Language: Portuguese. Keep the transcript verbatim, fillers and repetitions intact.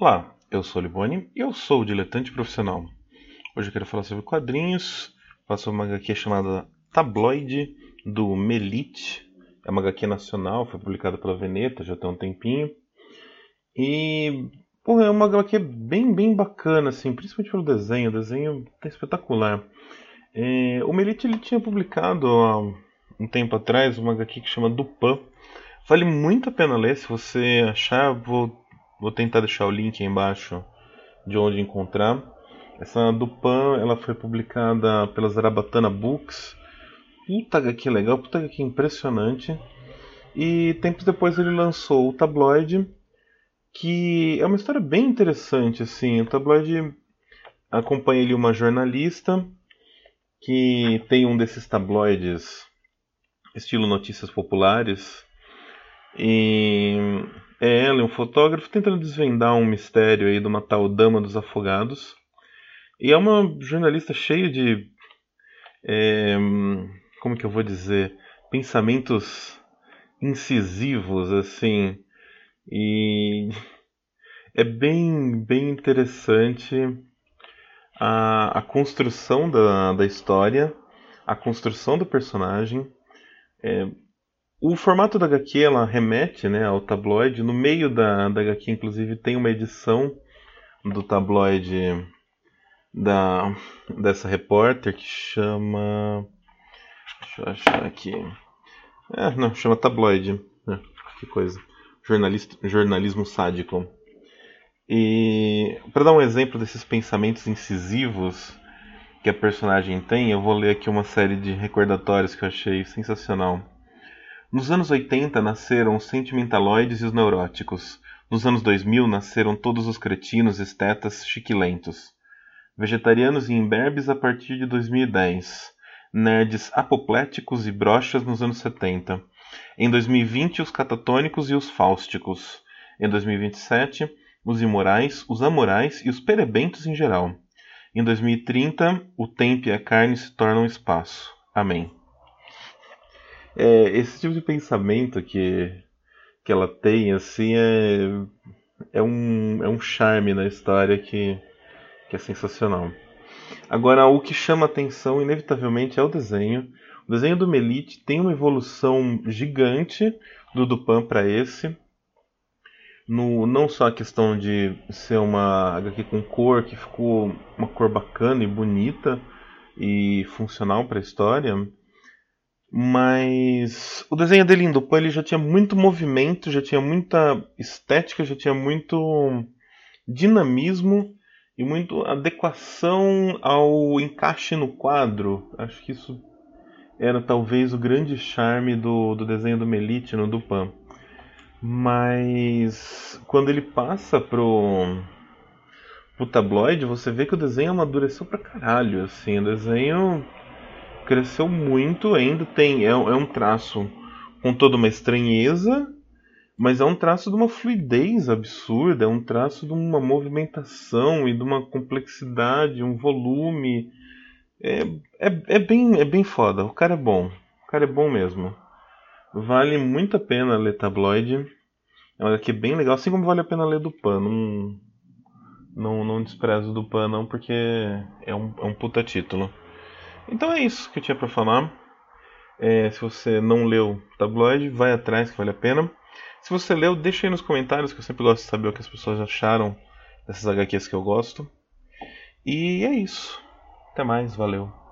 Olá, eu sou Liboni e eu sou o diletante profissional. Hoje eu quero falar sobre quadrinhos, falar sobre uma agá quê chamada Tabloide, do Melite. É uma agá quê nacional, foi publicada pela Veneta já tem um tempinho. E pô, é uma agá quê bem, bem bacana, assim, principalmente pelo desenho. O desenho é espetacular. É, o Melite ele tinha publicado há um tempo atrás uma agá quê que chama Dupin. Vale muito a pena ler, se você achar, vou... Vou tentar deixar o link aí embaixo de onde encontrar. Essa Dupin, ela foi publicada pela Zarabatana Books. Puta agá quê legal, puta agá quê impressionante. E tempos depois ele lançou o Tabloide, que é uma história bem interessante, assim. O Tabloide acompanha ele uma jornalista que tem um desses tabloides estilo notícias populares. E é ela, um fotógrafo, tentando desvendar um mistério aí de uma tal Dama dos Afogados. E é uma jornalista cheia de, é, como que eu vou dizer, pensamentos incisivos, assim. E é bem, bem interessante a, a construção da, da história, a construção do personagem. É, O formato da agá quê, ela remete, né, ao tabloide. No meio da, da agá quê, inclusive, tem uma edição do tabloide da, dessa repórter que chama... Deixa eu achar aqui... É, não, chama Tabloide. É, que coisa. Jornalista, jornalismo sádico. E para dar um exemplo desses pensamentos incisivos que a personagem tem, eu vou ler aqui uma série de recordatórios que eu achei sensacional. Nos anos oitenta nasceram os sentimentaloides e os neuróticos. Nos anos dois mil nasceram todos os cretinos, estetas, chiquilentos. Vegetarianos e imberbes a partir de dois mil e dez. Nerds apopléticos e broxas nos anos setenta. Em dois mil e vinte, os catatônicos e os fáusticos. Em dois mil e vinte e sete, os imorais, os amorais e os perebentos em geral. Em dois mil e trinta, o tempo e a carne se tornam espaço. Amém. É, esse tipo de pensamento que, que ela tem, assim, é, é, um, é um charme na história que, que é sensacional. Agora, o que chama atenção, inevitavelmente, é o desenho. O desenho do Melite tem uma evolução gigante do Dupin para esse. No, não só a questão de ser uma agá quê com cor, que ficou uma cor bacana e bonita e funcional para a história... Mas o desenho dele em Dupin, ele já tinha muito movimento, já tinha muita estética, já tinha muito dinamismo e muito adequação ao encaixe no quadro. Acho que isso era talvez o grande charme do, do desenho do Melite no Dupin. Mas quando ele passa pro, pro tabloide, você vê que o desenho amadureceu pra caralho, assim, o desenho... cresceu muito, ainda tem, é, é um traço com toda uma estranheza, mas é um traço de uma fluidez absurda, é um traço de uma movimentação e de uma complexidade, um volume, é, é, é, bem, é bem foda, o cara é bom, o cara é bom mesmo, vale muito a pena ler Tabloide, é uma agá quê bem legal, assim como vale a pena ler Dupin, não, não, não desprezo Dupin não, porque é um, é um puta título. Então é isso que eu tinha para falar. É, se você não leu Tabloide, vai atrás que vale a pena. Se você leu, deixa aí nos comentários, que eu sempre gosto de saber o que as pessoas acharam dessas agá quês que eu gosto. E é isso. Até mais, valeu.